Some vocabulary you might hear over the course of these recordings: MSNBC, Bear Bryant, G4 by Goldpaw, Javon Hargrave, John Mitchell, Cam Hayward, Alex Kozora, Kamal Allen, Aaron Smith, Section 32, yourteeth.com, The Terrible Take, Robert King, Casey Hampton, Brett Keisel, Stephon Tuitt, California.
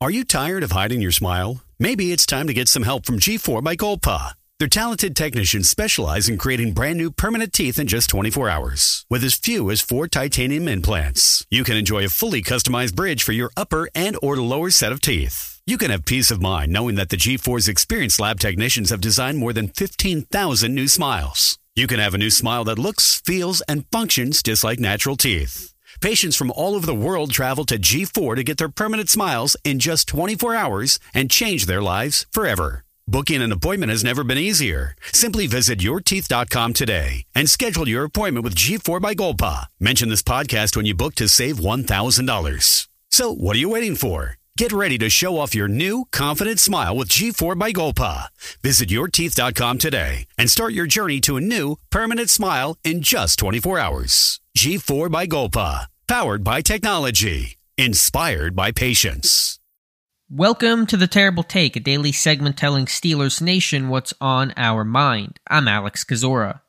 Are you tired of hiding your smile? Maybe it's time to get some help from G4 by Goldpaw. Their talented technicians specialize in creating brand new permanent teeth in just 24 hours, with as few as 4 titanium implants. You can enjoy a fully customized bridge for your upper and or lower set of teeth. You can have peace of mind knowing that the G4's experienced lab technicians have designed more than 15,000 new smiles. You can have a new smile that looks, feels, and functions just like natural teeth. Patients from all over the world travel to G4 to get their permanent smiles in just 24 hours and change their lives forever. Booking an appointment has never been easier. Simply visit yourteeth.com today and schedule your appointment with G4 by Goldpaw. Mention this podcast when you book to save $1,000. So what are you waiting for? Get ready to show off your new, confident smile with G4 by Goldpaw. Visit yourteeth.com today and start your journey to a new, permanent smile in just 24 hours. G4 by Goldpaw, powered by technology, inspired by patience. Welcome to The Terrible Take, a daily segment telling Steelers Nation what's on our mind. I'm Alex Kozora.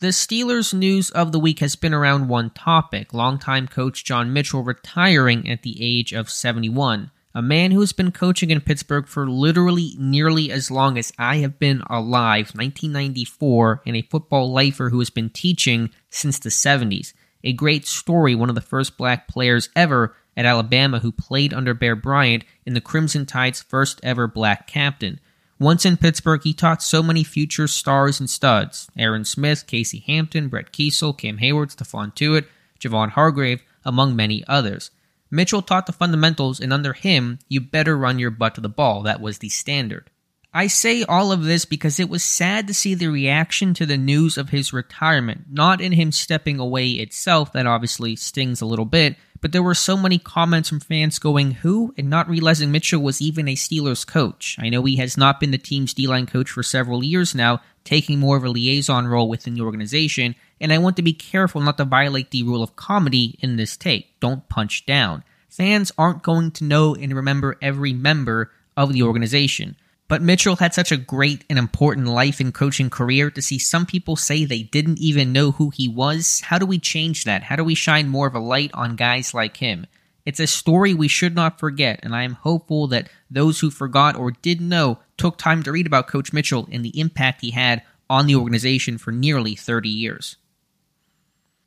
The Steelers news of the week has been around one topic, longtime coach John Mitchell retiring at the age of 71, a man who has been coaching in Pittsburgh for literally nearly as long as I have been alive, 1994, and a football lifer who has been teaching since the 70s. A great story, one of the first black players ever at Alabama who played under Bear Bryant in the Crimson Tide's first ever black captain. Once in Pittsburgh, he taught so many future stars and studs. Aaron Smith, Casey Hampton, Brett Keisel, Cam Hayward, Stephon Tuitt, Javon Hargrave, among many others. Mitchell taught the fundamentals, and under him, you better run your butt to the ball. That was the standard. I say all of this because it was sad to see the reaction to the news of his retirement, not in him stepping away itself, that obviously stings a little bit, but there were so many comments from fans going, who? And not realizing Mitchell was even a Steelers coach. I know he has not been the team's D-line coach for several years now, taking more of a liaison role within the organization, and I want to be careful not to violate the rule of comedy in this take. Don't punch down. Fans aren't going to know and remember every member of the organization. But Mitchell had such a great and important life and coaching career to see some people say they didn't even know who he was. How do we change that? How do we shine more of a light on guys like him? It's a story we should not forget, and I am hopeful that those who forgot or didn't know took time to read about Coach Mitchell and the impact he had on the organization for nearly 30 years.